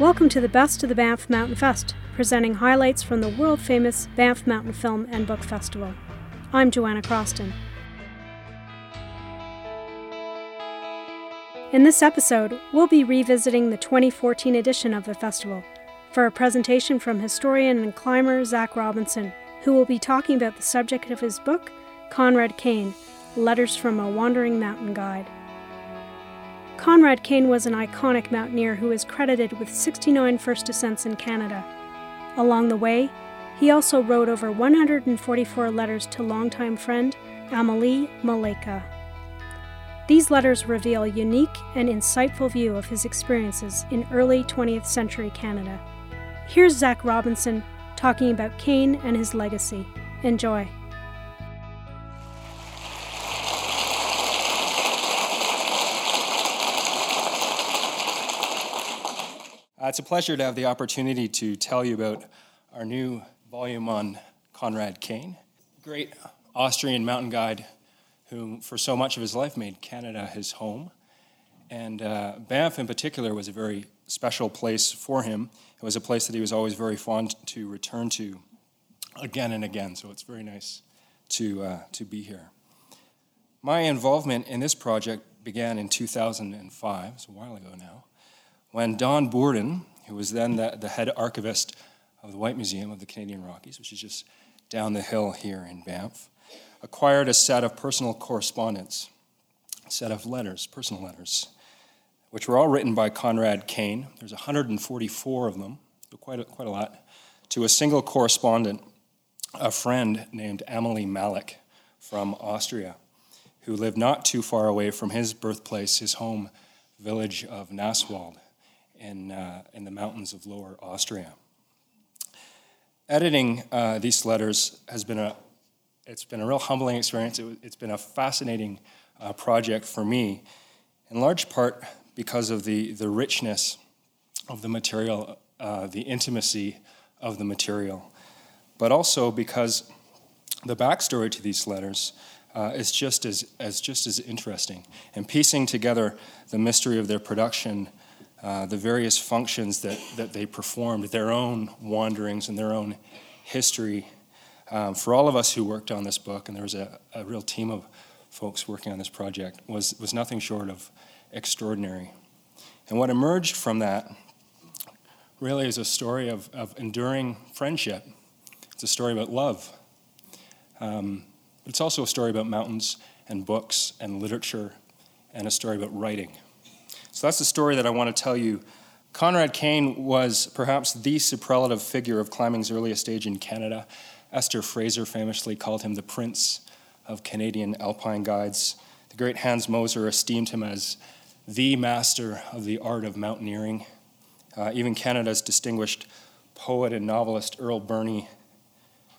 Welcome to the Best of the Banff Mountain Fest, presenting highlights from the world-famous Banff Mountain Film and Book Festival. I'm Joanna Croston. In this episode, we'll be revisiting the 2014 edition of the festival for a presentation from historian and climber Zac Robinson, who will be talking about the subject of his book, Conrad Kain: Letters From a Wandering Mountain Guide. Conrad Kain was an iconic mountaineer who is credited with 69 first ascents in Canada. Along the way, he also wrote over 144 letters to longtime friend Amelie Malek. These letters reveal a unique and insightful view of his experiences in early 20th century Canada. Here's Zac Robinson talking about Kain and his legacy. Enjoy. It's a pleasure to have the opportunity to tell you about our new volume on Conrad Kain, great Austrian mountain guide who for so much of his life made Canada his home. And Banff in particular was a very special place for him. It was a place that he was always very fond to return to again and again, so it's very nice to be here. My involvement in this project began in 2005, it's a while ago now, when Don Borden, who was then the head archivist of the White Museum of the Canadian Rockies, which is just down the hill here in Banff, acquired a set of personal correspondence, a set of letters, personal letters, which were all written by Conrad Kain. There's 144 of them, quite a lot, to a single correspondent, a friend named Amelie Malek from Austria, who lived not too far away from his birthplace, his home village of Nasswald, in the mountains of Lower Austria. Editing these letters has been a real humbling experience. It's been a fascinating project for me, in large part because of the richness of the material, the intimacy of the material, but also because the backstory to these letters is just as interesting. And piecing together the mystery of their production, the various functions that they performed, their own wanderings and their own history. For all of us who worked on this book, and there was a real team of folks working on this project, was nothing short of extraordinary. And what emerged from that really is a story of enduring friendship. It's a story about love. It's also a story about mountains and books and literature and a story about writing. So that's the story that I want to tell you. Conrad Kain was perhaps the superlative figure of climbing's earliest stage in Canada. Esther Fraser famously called him the Prince of Canadian Alpine Guides. The great Hans Moser esteemed him as the master of the art of mountaineering. Even Canada's distinguished poet and novelist Earl Burney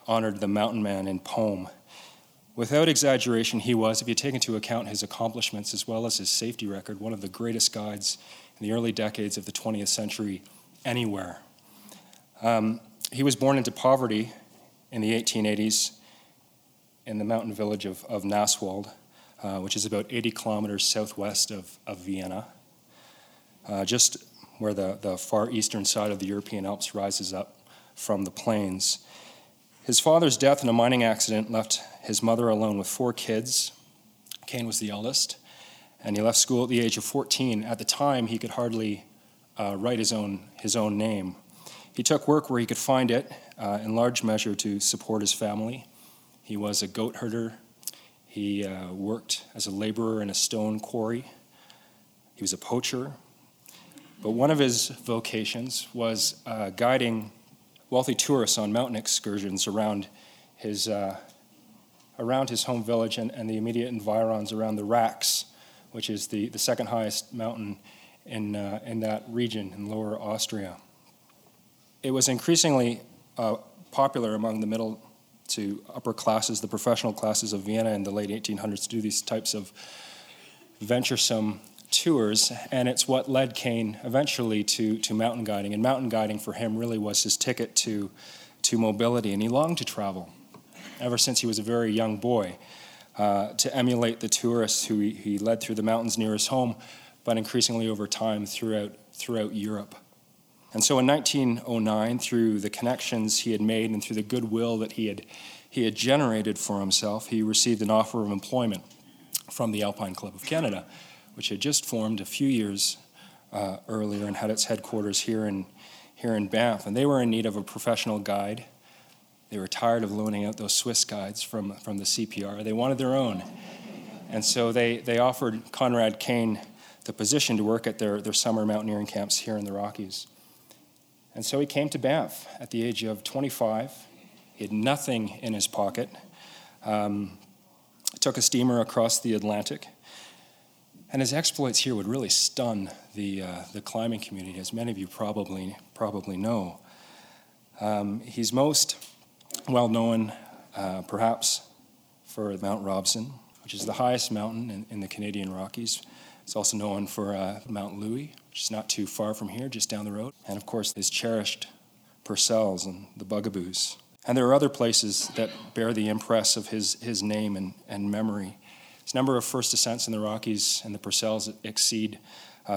honored the mountain man in poem. Without exaggeration, he was, if you take into account his accomplishments as well as his safety record, one of the greatest guides in the early decades of the 20th century anywhere. He was born into poverty in the 1880s in the mountain village of Nasswald, which is about 80 kilometers southwest of Vienna, just where the far eastern side of the European Alps rises up from the plains. His father's death in a mining accident left his mother alone with four kids. Kain was the eldest, and he left school at the age of 14. At the time, he could hardly write his own name. He took work where he could find it, in large measure to support his family. He was a goat herder. He worked as a laborer in a stone quarry. He was a poacher. But one of his vocations was guiding wealthy tourists on mountain excursions around his home village and the immediate environs around the Rax, which is the second highest mountain in that region in Lower Austria. It was increasingly popular among the middle to upper classes, the professional classes of Vienna in the late 1800s, to do these types of venturesome tours, and it's what led Kain eventually to mountain guiding. And mountain guiding for him really was his ticket to mobility, and he longed to travel ever since he was a very young boy, to emulate the tourists who he led through the mountains near his home, but increasingly over time throughout Europe. And so in 1909, through the connections he had made and through the goodwill that he had generated for himself, he received an offer of employment from the Alpine Club of Canada, which had just formed a few years earlier and had its headquarters here in Banff. And they were in need of a professional guide. They were tired of loaning out those Swiss guides from the CPR. They wanted their own. And so they offered Conrad Kain the position to work at their summer mountaineering camps here in the Rockies. And so he came to Banff at the age of 25. He had nothing in his pocket. Took a steamer across the Atlantic. And his exploits here would really stun the climbing community, as many of you probably know. He's most well-known, perhaps, for Mount Robson, which is the highest mountain in the Canadian Rockies. It's also known for Mount Louis, which is not too far from here, just down the road. And, of course, his cherished Purcells and the Bugaboos. And there are other places that bear the impress of his name and memory. His number of first ascents in the Rockies and the Purcells exceed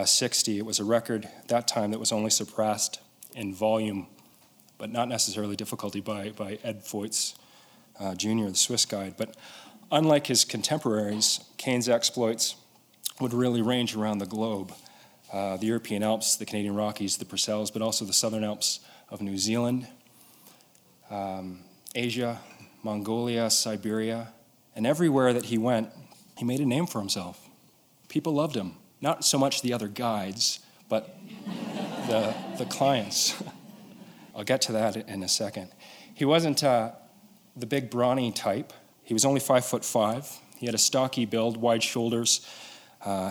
60. It was a record at that time that was only surpassed in volume, but not necessarily difficulty by Ed Voits, Jr., the Swiss guide. But unlike his contemporaries, Kain's exploits would really range around the globe, the European Alps, the Canadian Rockies, the Purcells, but also the Southern Alps of New Zealand, Asia, Mongolia, Siberia, and everywhere that he went, he made a name for himself. People loved him. Not so much the other guides, but the clients. I'll get to that in a second. He wasn't the big brawny type. He was only 5'5". He had a stocky build, wide shoulders.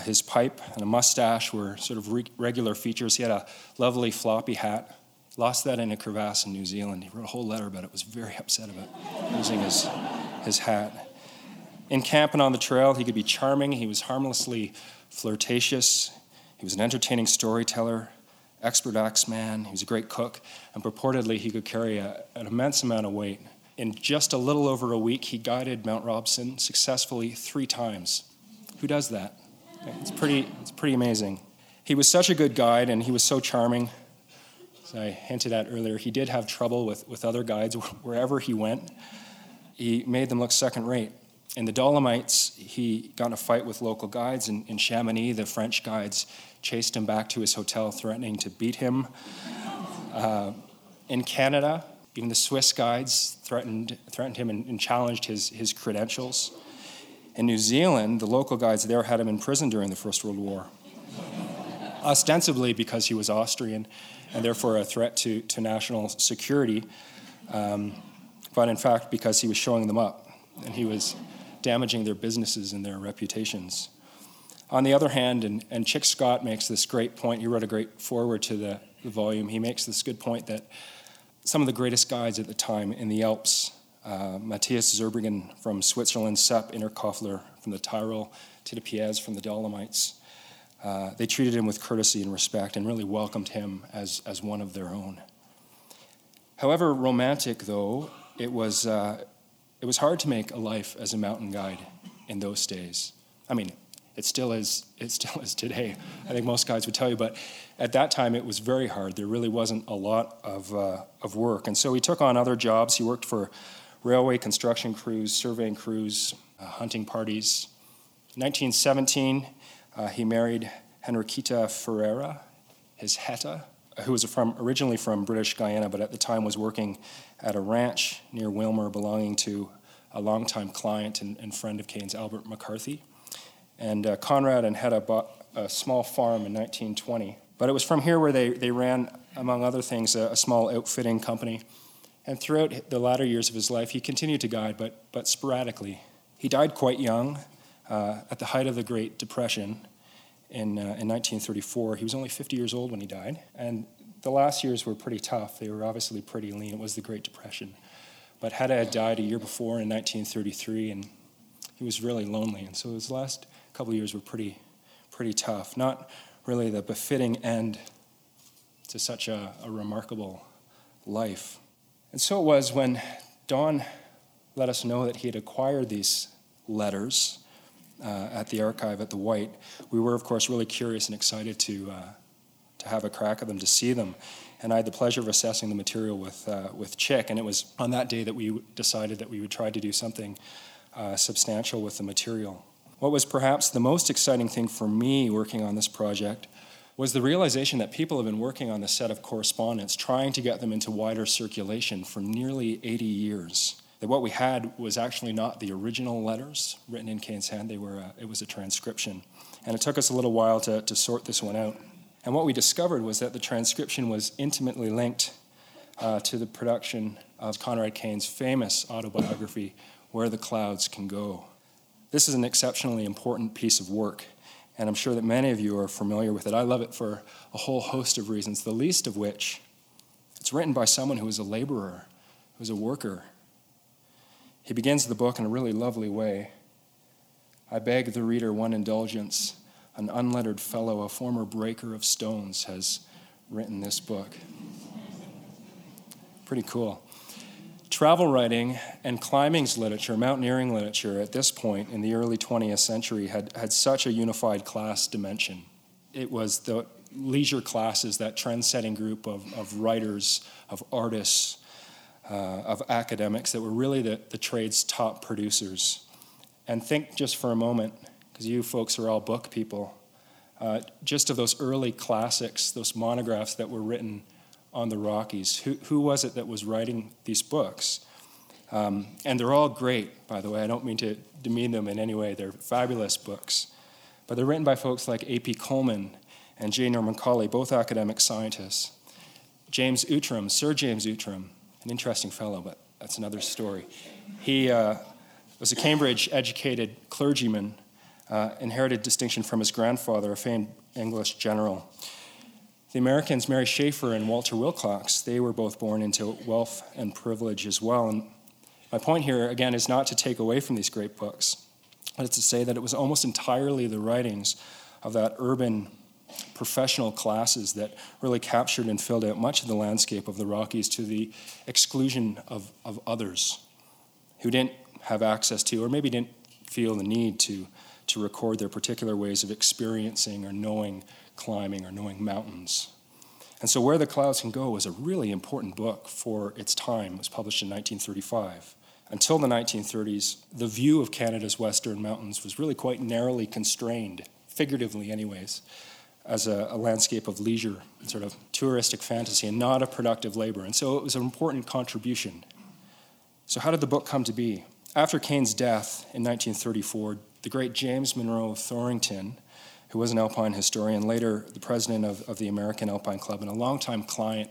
His pipe and a mustache were sort of regular features. He had a lovely floppy hat. Lost that in a crevasse in New Zealand. He wrote a whole letter about it. Was very upset about losing his hat. In camp and on the trail, he could be charming. He was harmlessly flirtatious. He was an entertaining storyteller, expert axe man. He was a great cook. And purportedly, he could carry an immense amount of weight. In just a little over a week, he guided Mount Robson successfully 3 times. Who does that? It's pretty amazing. He was such a good guide, and he was so charming. As I hinted at earlier, he did have trouble with other guides wherever he went. He made them look second rate. In the Dolomites, he got in a fight with local guides. In Chamonix, the French guides chased him back to his hotel, threatening to beat him. In Canada, even the Swiss guides threatened him and challenged his credentials. In New Zealand, the local guides there had him in prison during the First World War, ostensibly because he was Austrian and therefore a threat to national security, but in fact because he was showing them up and he was damaging their businesses and their reputations. On the other hand, and Chick Scott makes this great point, he wrote a great foreword to the volume, he makes this good point that some of the greatest guides at the time in the Alps, Matthias Zurbriggen from Switzerland, Sepp Innerkofler from the Tyrol, Tita Piaz from the Dolomites, they treated him with courtesy and respect and really welcomed him as one of their own. However romantic, though, it was hard to make a life as a mountain guide in those days. I mean, it still is today. I think most guides would tell you, but at that time it was very hard. There really wasn't a lot of work. And so he took on other jobs. He worked for railway construction crews, surveying crews, hunting parties. In 1917, he married Henriquita Ferreira, his Heta, who was originally from British Guyana, but at the time was working at a ranch near Wilmer belonging to a longtime client and friend of Kain's, Albert McCarthy. And Conrad and Heta bought a small farm in 1920. But it was from here where they ran, among other things, a small outfitting company. And throughout the latter years of his life, he continued to guide, but sporadically. He died quite young, at the height of the Great Depression in 1934. He was only 50 years old when he died. And the last years were pretty tough. They were obviously pretty lean. It was the Great Depression. But Heta had died a year before in 1933, and he was really lonely. And so his last couple of years were pretty tough. Not really the befitting end to such a remarkable life. And so it was when Don let us know that he had acquired these letters at the archive at the White. We were, of course, really curious and excited to to have a crack at them, to see them. And I had the pleasure of assessing the material with Chick, and it was on that day that we decided that we would try to do something substantial with the material. What was perhaps the most exciting thing for me working on this project was the realization that people have been working on this set of correspondence, trying to get them into wider circulation for nearly 80 years. That what we had was actually not the original letters written in Kain's hand, it was a transcription. And it took us a little while to sort this one out. And what we discovered was that the transcription was intimately linked to the production of Conrad Kain's famous autobiography, Where the Clouds Can Go. This is an exceptionally important piece of work, and I'm sure that many of you are familiar with it. I love it for a whole host of reasons, the least of which, it's written by someone who was a laborer, who was a worker. He begins the book in a really lovely way. I beg the reader one indulgence. An unlettered fellow, a former breaker of stones, has written this book. Pretty cool. Travel writing and climbing's literature, mountaineering literature, at this point in the early 20th century had such a unified class dimension. It was the leisure classes, that trend-setting group of writers, of artists, of academics that were really the trade's top producers. And think just for a moment, because you folks are all book people, just of those early classics, those monographs that were written on the Rockies. Who was it that was writing these books? And they're all great, by the way. I don't mean to demean them in any way. They're fabulous books. But they're written by folks like A.P. Coleman and J. Norman Colley, both academic scientists. James Outram, Sir James Outram, an interesting fellow, but that's another story. He was a Cambridge-educated clergyman, inherited distinction from his grandfather, a famed English general. The Americans, Mary Schaefer and Walter Wilcox, they were both born into wealth and privilege as well. And my point here, again, is not to take away from these great books, but it's to say that it was almost entirely the writings of that urban professional classes that really captured and filled out much of the landscape of the Rockies, to the exclusion of others who didn't have access to, or maybe didn't feel the need to record their particular ways of experiencing or knowing climbing or knowing mountains. And so Where the Clouds Can Go was a really important book for its time. It was published in 1935. Until the 1930s, the view of Canada's western mountains was really quite narrowly constrained, figuratively anyways, as a landscape of leisure, sort of touristic fantasy, and not of productive labor. And so it was an important contribution. So how did the book come to be? After Kain's death in 1934, the great James Monroe Thorington, who was an alpine historian, later the president of the American Alpine Club and a longtime client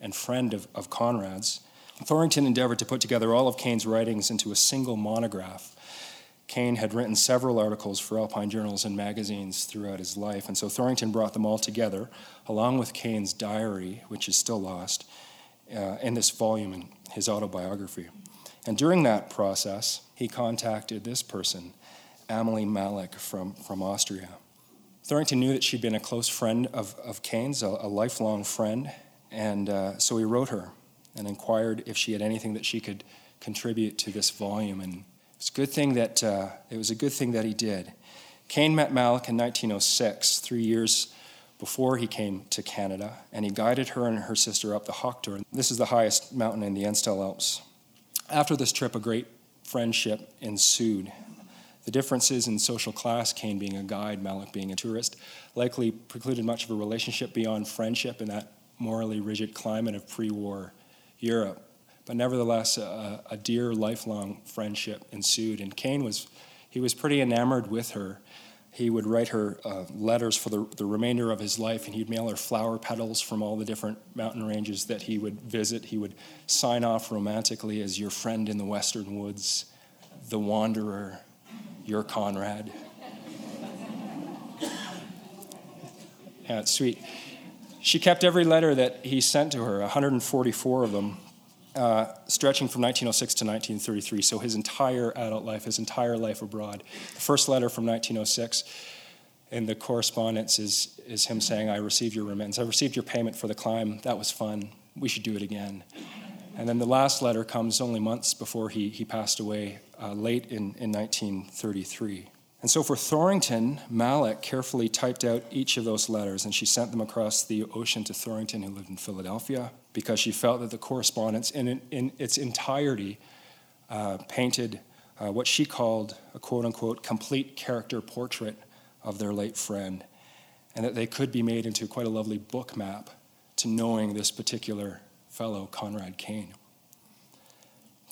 and friend of Conrad's, Thorington endeavored to put together all of Kain's writings into a single monograph. Kain had written several articles for alpine journals and magazines throughout his life, and so Thorington brought them all together, along with Kain's diary, which is still lost, in this volume in his autobiography. And during that process, he contacted this person, Amelie Malek from Austria. Thorington knew that she'd been a close friend of Kain's, a lifelong friend, and so he wrote her and inquired if she had anything that she could contribute to this volume. And it was a good thing that he did. Kain met Malek in 1906, 3 years before he came to Canada, and he guided her and her sister up the Hochtour. This is the highest mountain in the Enstel Alps. After this trip, a great friendship ensued. The differences in social class, Kain being a guide, Malek being a tourist, likely precluded much of a relationship beyond friendship in that morally rigid climate of pre-war Europe. But nevertheless, a dear lifelong friendship ensued, and Kain was pretty enamored with her. He would write her letters for the remainder of his life, and he'd mail her flower petals from all the different mountain ranges that he would visit. He would sign off romantically as your friend in the western woods, the wanderer, your Conrad. Yeah, it's sweet. She kept every letter that he sent to her, 144 of them, stretching from 1906 to 1933, so his entire adult life, his entire life abroad. The first letter from 1906 in the correspondence is him saying, I received your remittance. I received your payment for the climb. That was fun. We should do it again. And then the last letter comes only months before he passed away, late in 1933. And so for Thorington, Malek carefully typed out each of those letters, and she sent them across the ocean to Thorington, who lived in Philadelphia, because she felt that the correspondence in its entirety painted what she called a quote-unquote complete character portrait of their late friend, and that they could be made into quite a lovely book map to knowing this particular fellow, Conrad Kain.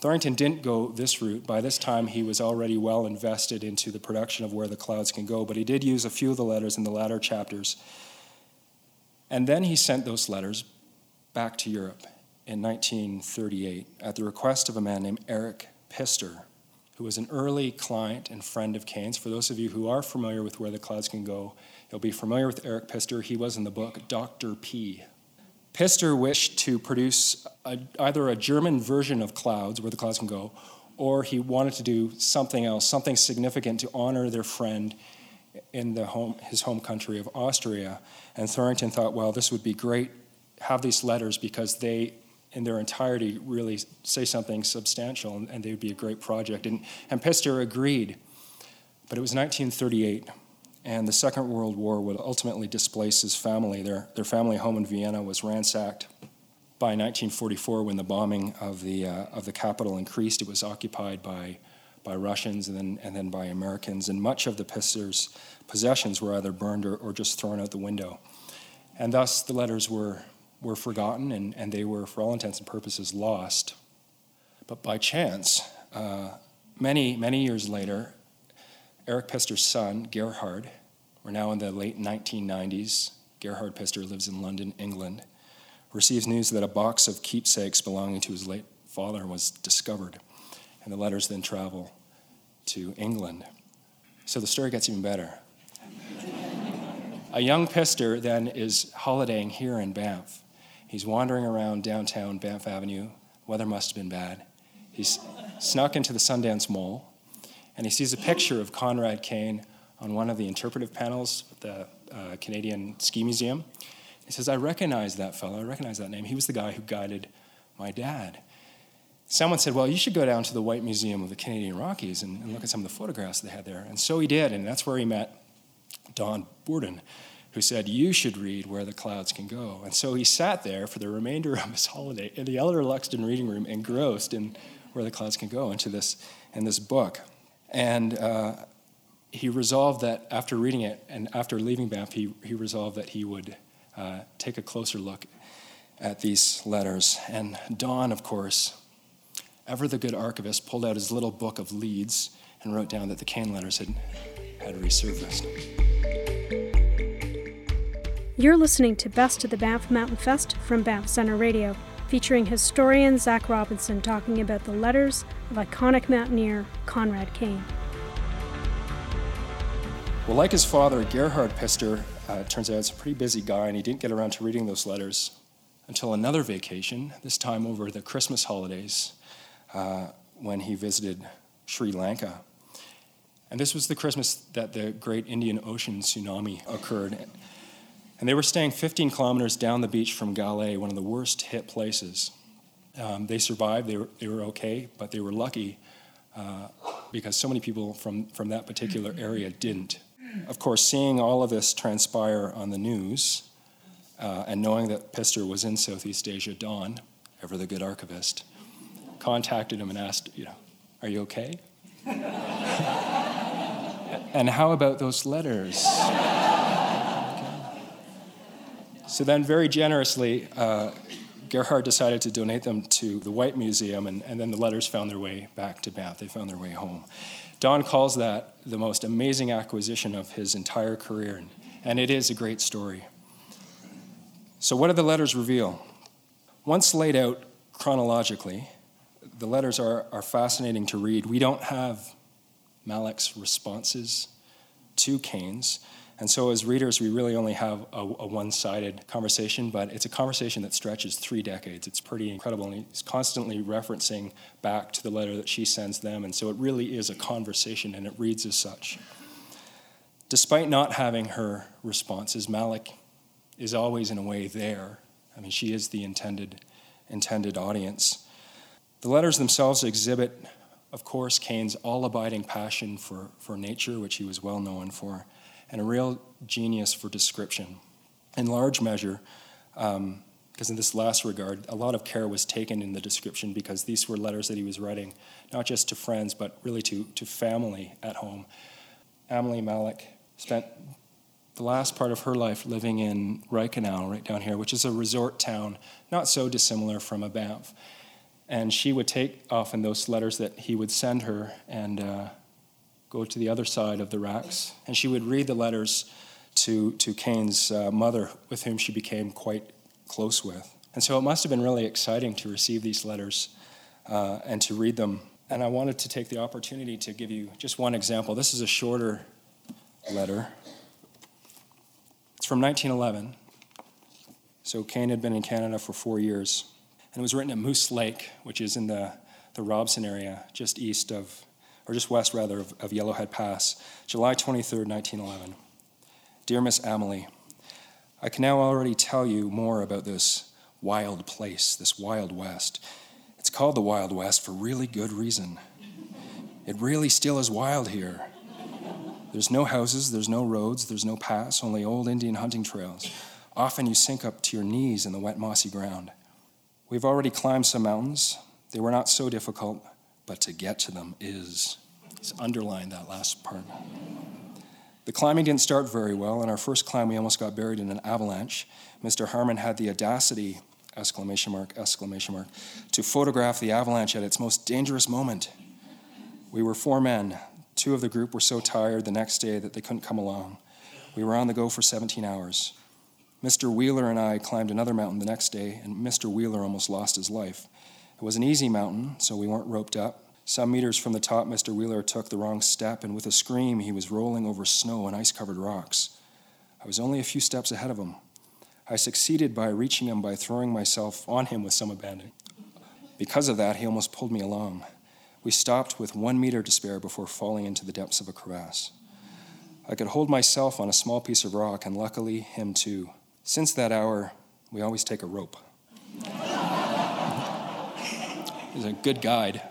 Thorington didn't go this route. By this time, he was already well invested into the production of Where the Clouds Can Go, but he did use a few of the letters in the latter chapters. And then he sent those letters back to Europe in 1938 at the request of a man named Erich Pistor, who was an early client and friend of Kain's. For those of you who are familiar with Where the Clouds Can Go, you'll be familiar with Erich Pistor. He was in the book Dr. P. Pistor wished to produce either a German version of Clouds, Where the Clouds Can Go, or he wanted to do something else, something significant to honor their friend in his home country of Austria. And Thorington thought, well, this would be great, have these letters, because they, in their entirety, really say something substantial, and they would be a great project. And Pistor agreed. But it was 1938. And the Second World War would ultimately displace his family. Their family home in Vienna was ransacked. By 1944, when the bombing of the capital increased, it was occupied by Russians and then by Americans. And much of the Pistor's possessions were either burned or just thrown out the window. And thus, the letters were forgotten, and they were, for all intents and purposes, lost. But by chance, many years later, Erich Pistor's son, Gerhard, we're now in the late 1990s. Gerhard Pistor lives in London, England, receives news that a box of keepsakes belonging to his late father was discovered, and the letters then travel to England. So the story gets even better. A young Pistor then is holidaying here in Banff. He's wandering around downtown Banff Avenue. Weather must have been bad. He's snuck into the Sundance Mall, and he sees a picture of Conrad Kain on one of the interpretive panels at the Canadian Ski Museum. He says, I recognize that fellow, I recognize that name. He was the guy who guided my dad. Someone said, well, you should go down to the White Museum of the Canadian Rockies and look at some of the photographs they had there. And so he did, and that's where he met Don Borden, who said, you should read Where the Clouds Can Go. And so he sat there for the remainder of his holiday in the Elder Luxton Reading Room, engrossed in Where the Clouds Can Go, in this book. And he resolved that after reading it and after leaving Banff, he resolved that he would take a closer look at these letters. And Don, of course, ever the good archivist, pulled out his little book of leads and wrote down that the Kain letters had resurfaced. You're listening to Best of the Banff Mountain Fest from Banff Centre Radio, featuring historian Zac Robinson talking about the letters of iconic mountaineer Conrad Kain. Well, like his father, Gerhard Pistor, turns out he's a pretty busy guy, and he didn't get around to reading those letters until another vacation, this time over the Christmas holidays, when he visited Sri Lanka. And this was the Christmas that the great Indian Ocean tsunami occurred. And they were staying 15 kilometers down the beach from Galay, one of the worst hit places. They survived, they were okay, but they were lucky because so many people from that particular area didn't. Of course, seeing all of this transpire on the news and knowing that Pistor was in Southeast Asia, Don, ever the good archivist, contacted him and asked, are you okay? And how about those letters? So then very generously, Gerhard decided to donate them to the White Museum, and then the letters found their way back to Banff. They found their way home. Don calls that the most amazing acquisition of his entire career, and it is a great story. So what do the letters reveal? Once laid out chronologically, the letters are fascinating to read. We don't have Malek's responses to Kain's. And so as readers, we really only have a one-sided conversation, but it's a conversation that stretches 3 decades. It's pretty incredible, and he's constantly referencing back to the letter that she sends them, and so it really is a conversation, and it reads as such. Despite not having her responses, Malek is always, in a way, there. I mean, she is the intended audience. The letters themselves exhibit of course, Kain's all-abiding passion for nature, which he was well known for, and a real genius for description. In large measure, because in this last regard, a lot of care was taken in the description because these were letters that he was writing, not just to friends, but really to family at home. Amelie Malek spent the last part of her life living in Reichenau, right down here, which is a resort town, not so dissimilar from a Banff. And she would take often those letters that he would send her and go to the other side of the racks. And she would read the letters to Kain's mother, with whom she became quite close with. And so it must have been really exciting to receive these letters and to read them. And I wanted to take the opportunity to give you just one example. This is a shorter letter. It's from 1911. So Kain had been in Canada for 4 years. And it was written at Moose Lake, which is in the Robson area, just east of, or just west rather, of Yellowhead Pass, July 23rd, 1911. Dear Miss Amelie, I can now already tell you more about this wild place, this Wild West. It's called the Wild West for really good reason. It really still is wild here. There's no houses, there's no roads, there's no paths, only old Indian hunting trails. Often you sink up to your knees in the wet mossy ground. We've already climbed some mountains. They were not so difficult, but to get to them is. It's underlined that last part. The climbing didn't start very well. In our first climb, we almost got buried in an avalanche. Mr. Harmon had the audacity, exclamation mark, to photograph the avalanche at its most dangerous moment. We were 4 men. 2 of the group were so tired the next day that they couldn't come along. We were on the go for 17 hours. Mr. Wheeler and I climbed another mountain the next day, and Mr. Wheeler almost lost his life. It was an easy mountain, so we weren't roped up. Some meters from the top, Mr. Wheeler took the wrong step, and with a scream, he was rolling over snow and ice-covered rocks. I was only a few steps ahead of him. I succeeded by reaching him by throwing myself on him with some abandon. Because of that, he almost pulled me along. We stopped with 1 meter to spare before falling into the depths of a crevasse. I could hold myself on a small piece of rock, and luckily, him too. Since that hour, we always take a rope. He's a good guide.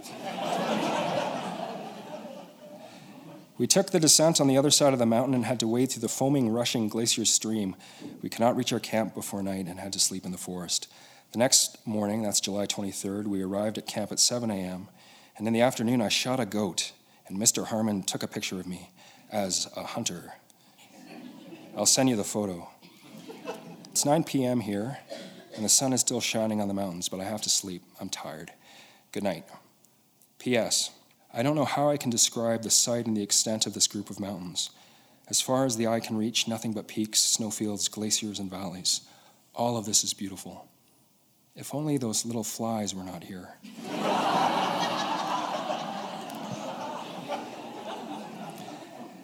We took the descent on the other side of the mountain and had to wade through the foaming, rushing glacier stream. We could not reach our camp before night and had to sleep in the forest. The next morning, that's July 23rd, we arrived at camp at 7 a.m. And in the afternoon, I shot a goat, and Mr. Harmon took a picture of me as a hunter. I'll send you the photo. It's 9 p.m. here, and the sun is still shining on the mountains, but I have to sleep. I'm tired. Good night. P.S. I don't know how I can describe the sight and the extent of this group of mountains. As far as the eye can reach, nothing but peaks, snowfields, glaciers, and valleys. All of this is beautiful. If only those little flies were not here.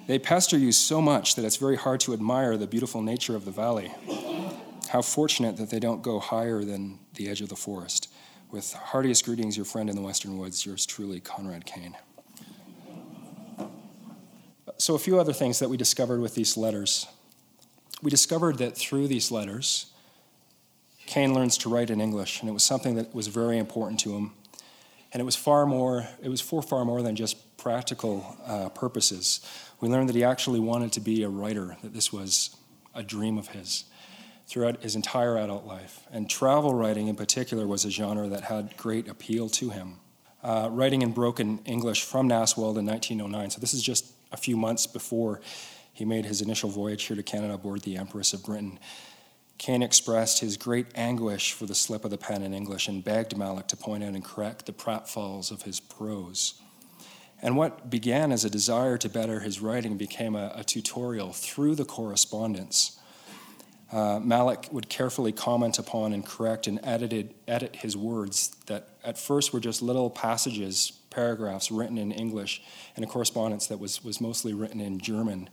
They pester you so much that it's very hard to admire the beautiful nature of the valley. How fortunate that they don't go higher than the edge of the forest. With heartiest greetings, your friend in the Western Woods, yours truly, Conrad Kain. So a few other things that we discovered with these letters. We discovered that through these letters, Kain learns to write in English, and it was something that was very important to him. And it was for far more than just practical purposes. We learned that he actually wanted to be a writer, that this was a dream of his throughout his entire adult life. And travel writing in particular was a genre that had great appeal to him. Writing in broken English from Nasswald in 1909, so this is just a few months before he made his initial voyage here to Canada aboard the Empress of Britain, Kain expressed his great anguish for the slip of the pen in English and begged Malek to point out and correct the pratfalls of his prose. And what began as a desire to better his writing became a tutorial through the correspondence. Malek would carefully comment upon and correct and edit his words that at first were just little passages, paragraphs written in English in a correspondence that was mostly written in German.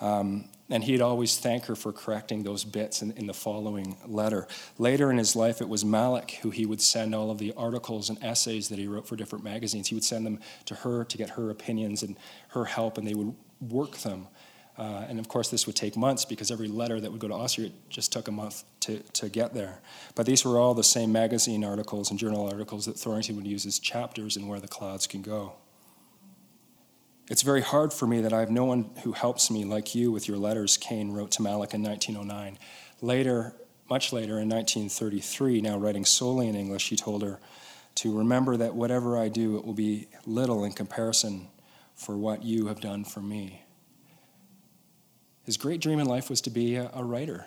And he'd always thank her for correcting those bits in the following letter. Later in his life, it was Malek who he would send all of the articles and essays that he wrote for different magazines. He would send them to her to get her opinions and her help, and they would work them And of course, this would take months because every letter that would go to Austria just took a month to get there. But these were all the same magazine articles and journal articles that Thorington would use as chapters in Where the Clouds Can Go. It's very hard for me that I have no one who helps me like you with your letters, Kain wrote to Malek in 1909. Later, much later in 1933, now writing solely in English, he told her to remember that whatever I do, it will be little in comparison for what you have done for me. His great dream in life was to be a writer.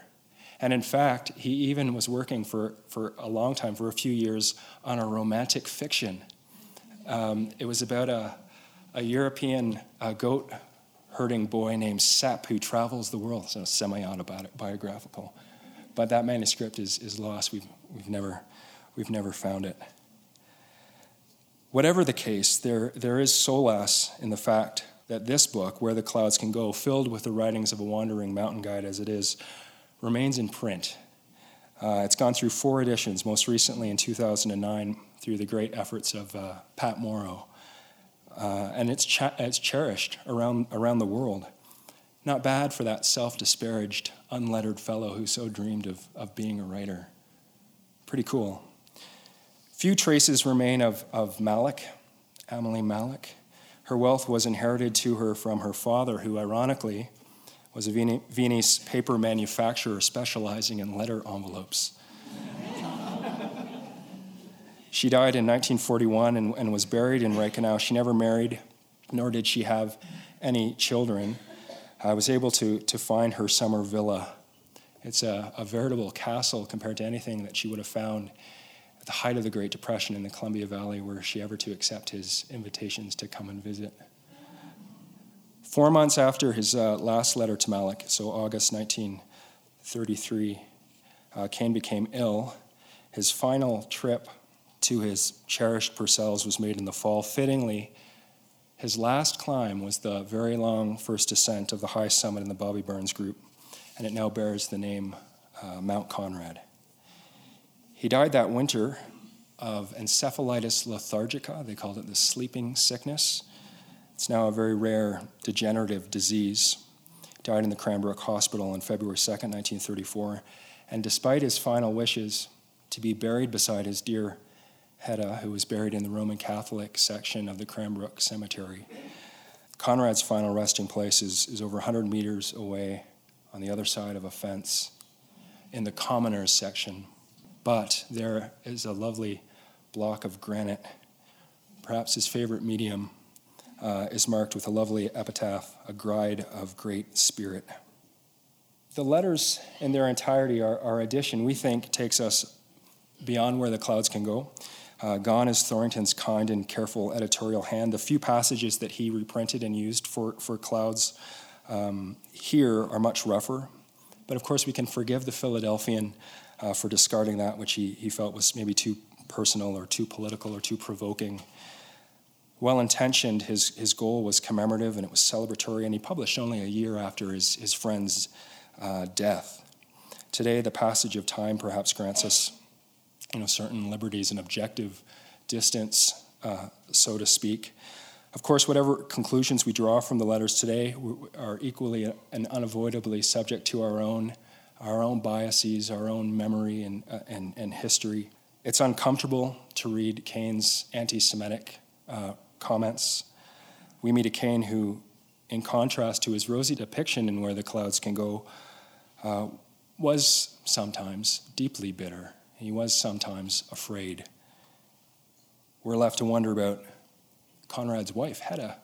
And in fact, he even was working for a long time, for a few years, on a romantic fiction. It was about a European goat herding boy named Sepp who travels the world. So semi-autobiographical. But that manuscript is lost. We've never found it. Whatever the case, there is solace in the fact that this book, Where the Clouds Can Go, filled with the writings of a wandering mountain guide as it is, remains in print. It's gone through 4 editions, most recently in 2009 through the great efforts of Pat Morrow. And it's cherished around the world. Not bad for that self-disparaged, unlettered fellow who so dreamed of being a writer. Pretty cool. Few traces remain of Malek, Amelie Malek. Her wealth was inherited to her from her father, who ironically was a Viennese paper manufacturer specializing in letter envelopes. She died in 1941 and was buried in Reichenau. She never married, nor did she have any children. I was able to find her summer villa. It's a veritable castle compared to anything that she would have found at the height of the Great Depression in the Columbia Valley, were she ever to accept his invitations to come and visit. 4 months after his last letter to Malek, so August 1933, Kain became ill. His final trip to his cherished Purcells was made in the fall. Fittingly, his last climb was the very long first ascent of the high summit in the Bobby Burns group, and it now bears the name Mount Conrad. He died that winter of encephalitis lethargica. They called it the sleeping sickness. It's now a very rare degenerative disease. He died in the Cranbrook Hospital on February 2nd, 1934. And despite his final wishes to be buried beside his dear Hedda, who was buried in the Roman Catholic section of the Cranbrook Cemetery, Conrad's final resting place is over 100 meters away on the other side of a fence in the commoners section. But there is a lovely block of granite, perhaps his favorite medium, is marked with a lovely epitaph, a Gride of Great Spirit. The letters in their entirety, our edition, we think takes us beyond Where the Clouds Can Go. Gone is Thorington's kind and careful editorial hand. The few passages that he reprinted and used for Clouds here are much rougher. But of course, we can forgive the Philadelphian for discarding that which he felt was maybe too personal or too political or too provoking. Well-intentioned, his goal was commemorative and it was celebratory, and he published only a year after his friend's death. Today, the passage of time perhaps grants us certain liberties and objective distance, so to speak. Of course, whatever conclusions we draw from the letters today are equally and unavoidably subject to our own biases, our own memory and history. It's uncomfortable to read Kain's anti-Semitic comments. We meet a Kain who, in contrast to his rosy depiction in Where the Clouds Can Go, was sometimes deeply bitter. He was sometimes afraid. We're left to wonder about Conrad's wife, Hedda.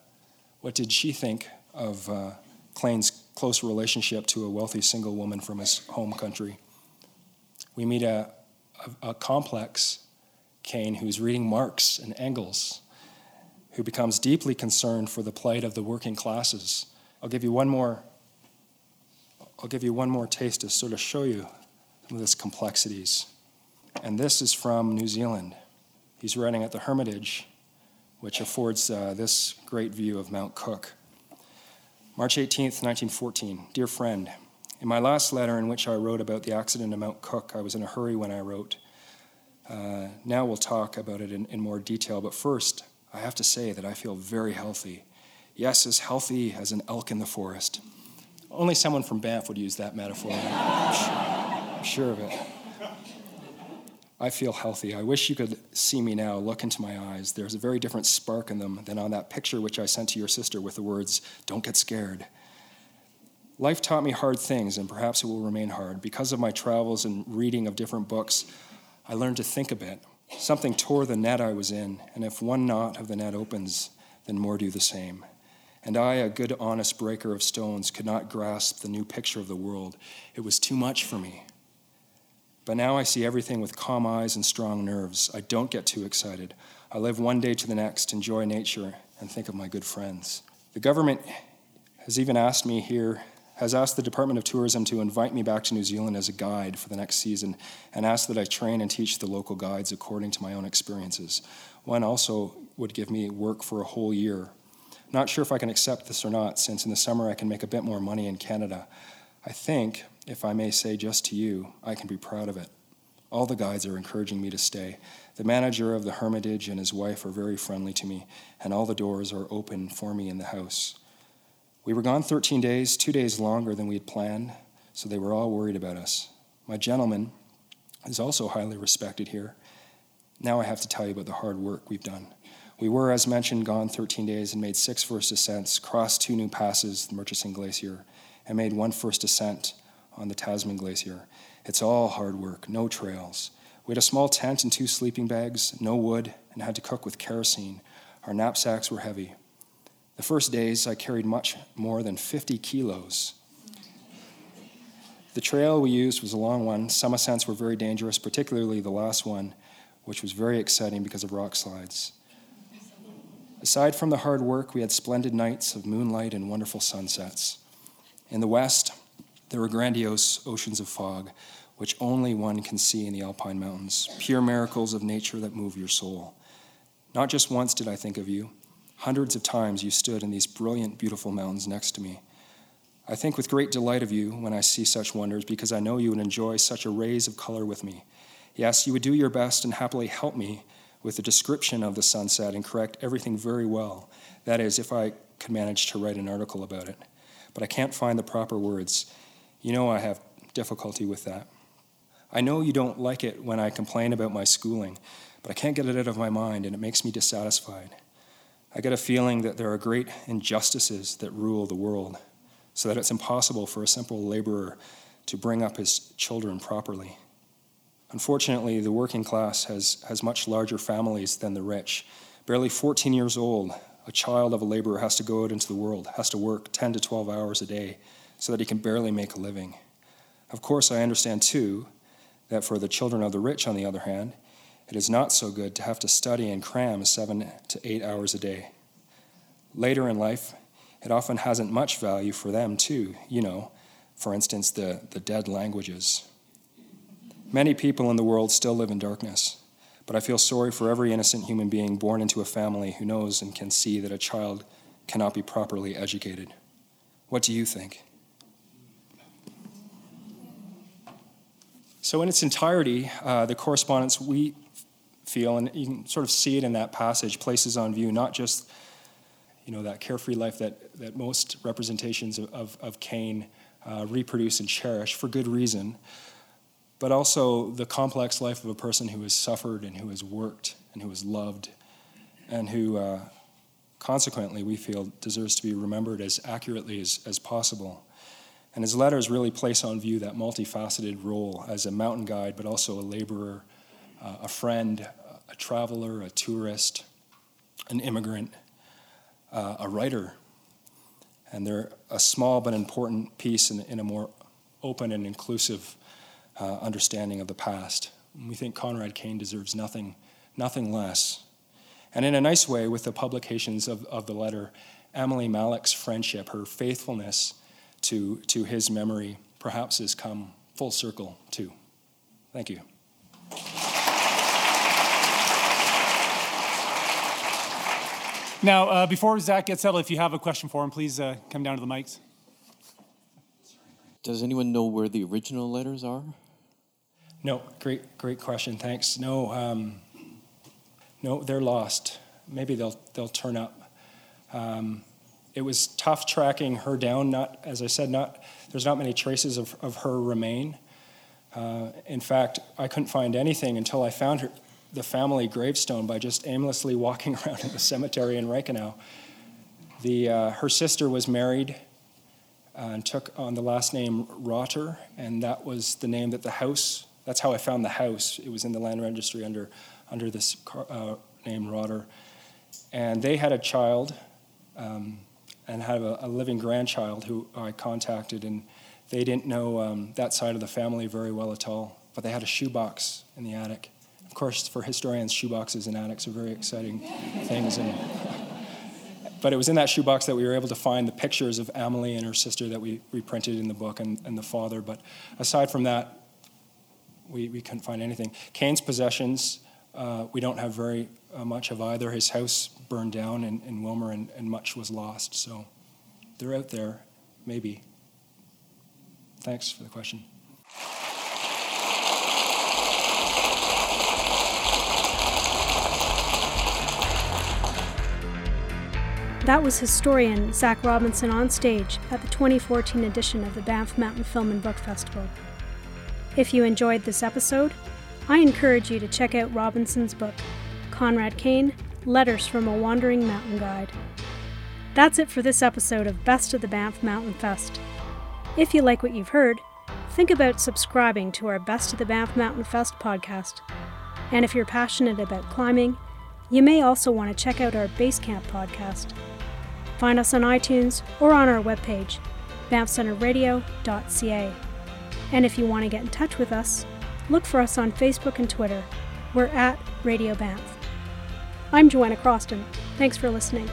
What did she think of Kain's close relationship to a wealthy single woman from his home country? We meet a complex Kain who's reading Marx and Engels, who becomes deeply concerned for the plight of the working classes. I'll give you one more taste to sort of show you some of this complexities. And this is from New Zealand. He's writing at the Hermitage, which affords this great view of Mount Cook. March 18th, 1914. Dear friend, in my last letter in which I wrote about the accident at Mount Cook, I was in a hurry when I wrote. Now we'll talk about it in more detail, but first, I have to say that I feel very healthy. Yes, as healthy as an elk in the forest. Only someone from Banff would use that metaphor. I'm sure of it. I feel healthy. I wish you could see me now. Look into my eyes. There's a very different spark in them than on that picture which I sent to your sister with the words, "Don't get scared." Life taught me hard things, and perhaps it will remain hard. Because of my travels and reading of different books, I learned to think a bit. Something tore the net I was in, and if one knot of the net opens, then more do the same. And I, a good, honest breaker of stones, could not grasp the new picture of the world. It was too much for me. But now I see everything with calm eyes and strong nerves. I don't get too excited. I live one day to the next, enjoy nature, and think of my good friends. The government has asked the Department of Tourism to invite me back to New Zealand as a guide for the next season and asked that I train and teach the local guides according to my own experiences. One also would give me work for a whole year. Not sure if I can accept this or not, since in the summer I can make a bit more money in Canada. I think, if I may say just to you, I can be proud of it. All the guides are encouraging me to stay. The manager of the Hermitage and his wife are very friendly to me, and all the doors are open for me in the house. We were gone 13 days, 2 days longer than we had planned, so they were all worried about us. My gentleman is also highly respected here. Now I have to tell you about the hard work we've done. We were, as mentioned, gone 13 days and made 6 first ascents, crossed 2 new passes, the Murchison Glacier, and made 1 first ascent on the Tasman Glacier. It's all hard work, no trails. We had a small tent and 2 sleeping bags, no wood, and had to cook with kerosene. Our knapsacks were heavy. The first days, I carried much more than 50 kilos. The trail we used was a long one. Some ascents were very dangerous, particularly the last one, which was very exciting because of rock slides. Aside from the hard work, we had splendid nights of moonlight and wonderful sunsets. In the west, there were grandiose oceans of fog, which only one can see in the Alpine Mountains, pure miracles of nature that move your soul. Not just once did I think of you. Hundreds of times you stood in these brilliant, beautiful mountains next to me. I think with great delight of you when I see such wonders, because I know you would enjoy such arrays of color with me. Yes, you would do your best and happily help me with the description of the sunset and correct everything very well. That is, if I could manage to write an article about it. But I can't find the proper words. You know I have difficulty with that. I know you don't like it when I complain about my schooling, but I can't get it out of my mind, and it makes me dissatisfied. I get a feeling that there are great injustices that rule the world, so that it's impossible for a simple laborer to bring up his children properly. Unfortunately, the working class has much larger families than the rich. Barely 14 years old, a child of a laborer has to go out into the world, has to work 10 to 12 hours a day, so that he can barely make a living. Of course, I understand, too, that for the children of the rich, on the other hand, it is not so good to have to study and cram 7 to 8 hours a day. Later in life, it often hasn't much value for them, too, you know, for instance, the dead languages. Many people in the world still live in darkness, but I feel sorry for every innocent human being born into a family who knows and can see that a child cannot be properly educated. What do you think? So in its entirety, the correspondence we feel, and you can sort of see it in that passage, places on view, not just, you know, that carefree life that most representations of Kain reproduce and cherish for good reason, but also the complex life of a person who has suffered and who has worked and who has loved and who, consequently, we feel deserves to be remembered as accurately as possible. And his letters really place on view that multifaceted role as a mountain guide, but also a laborer, a friend, a traveler, a tourist, an immigrant, a writer. And they're a small but important piece in a more open and inclusive understanding of the past. And we think Conrad Kain deserves nothing less. And in a nice way, with the publications of the letter, Amelie Malek's friendship, her faithfulness, to his memory, perhaps has come full circle too. Thank you. Now, before Zac gets settled, if you have a question for him, please come down to the mics. Does anyone know where the original letters are? No, great question, thanks. No, they're lost. Maybe they'll turn up. It was tough tracking her down. Not, as I said, there's not many traces of her remain. In fact, I couldn't find anything until I found her, the family gravestone, by just aimlessly walking around in the cemetery in Reichenau. Her sister was married and took on the last name Rotter, and that was the name that the house, that's how I found the house. It was in the land registry under this name Rotter. And they had a child and had a living grandchild who I contacted, and they didn't know that side of the family very well at all, but they had a shoebox in the attic. Of course, for historians, shoeboxes and attics are very exciting things. But it was in that shoebox that we were able to find the pictures of Amelie and her sister that we reprinted in the book, and the father. But aside from that, we couldn't find anything. Kain's possessions, we don't have very much of either. His house burned down in Wilmer, and much was lost. So they're out there, maybe. Thanks for the question. That was historian Zac Robinson on stage at the 2014 edition of the Banff Mountain Film and Book Festival. If you enjoyed this episode, I encourage you to check out Robinson's book, Conrad Kain: Letters from a Wandering Mountain Guide. That's it for this episode of Best of the Banff Mountain Fest. If you like what you've heard, think about subscribing to our Best of the Banff Mountain Fest podcast. And if you're passionate about climbing, you may also want to check out our Basecamp podcast. Find us on iTunes or on our webpage, banffcenterradio.ca. And if you want to get in touch with us, look for us on Facebook and Twitter. We're at Radio Banff. I'm Joanna Croston. Thanks for listening.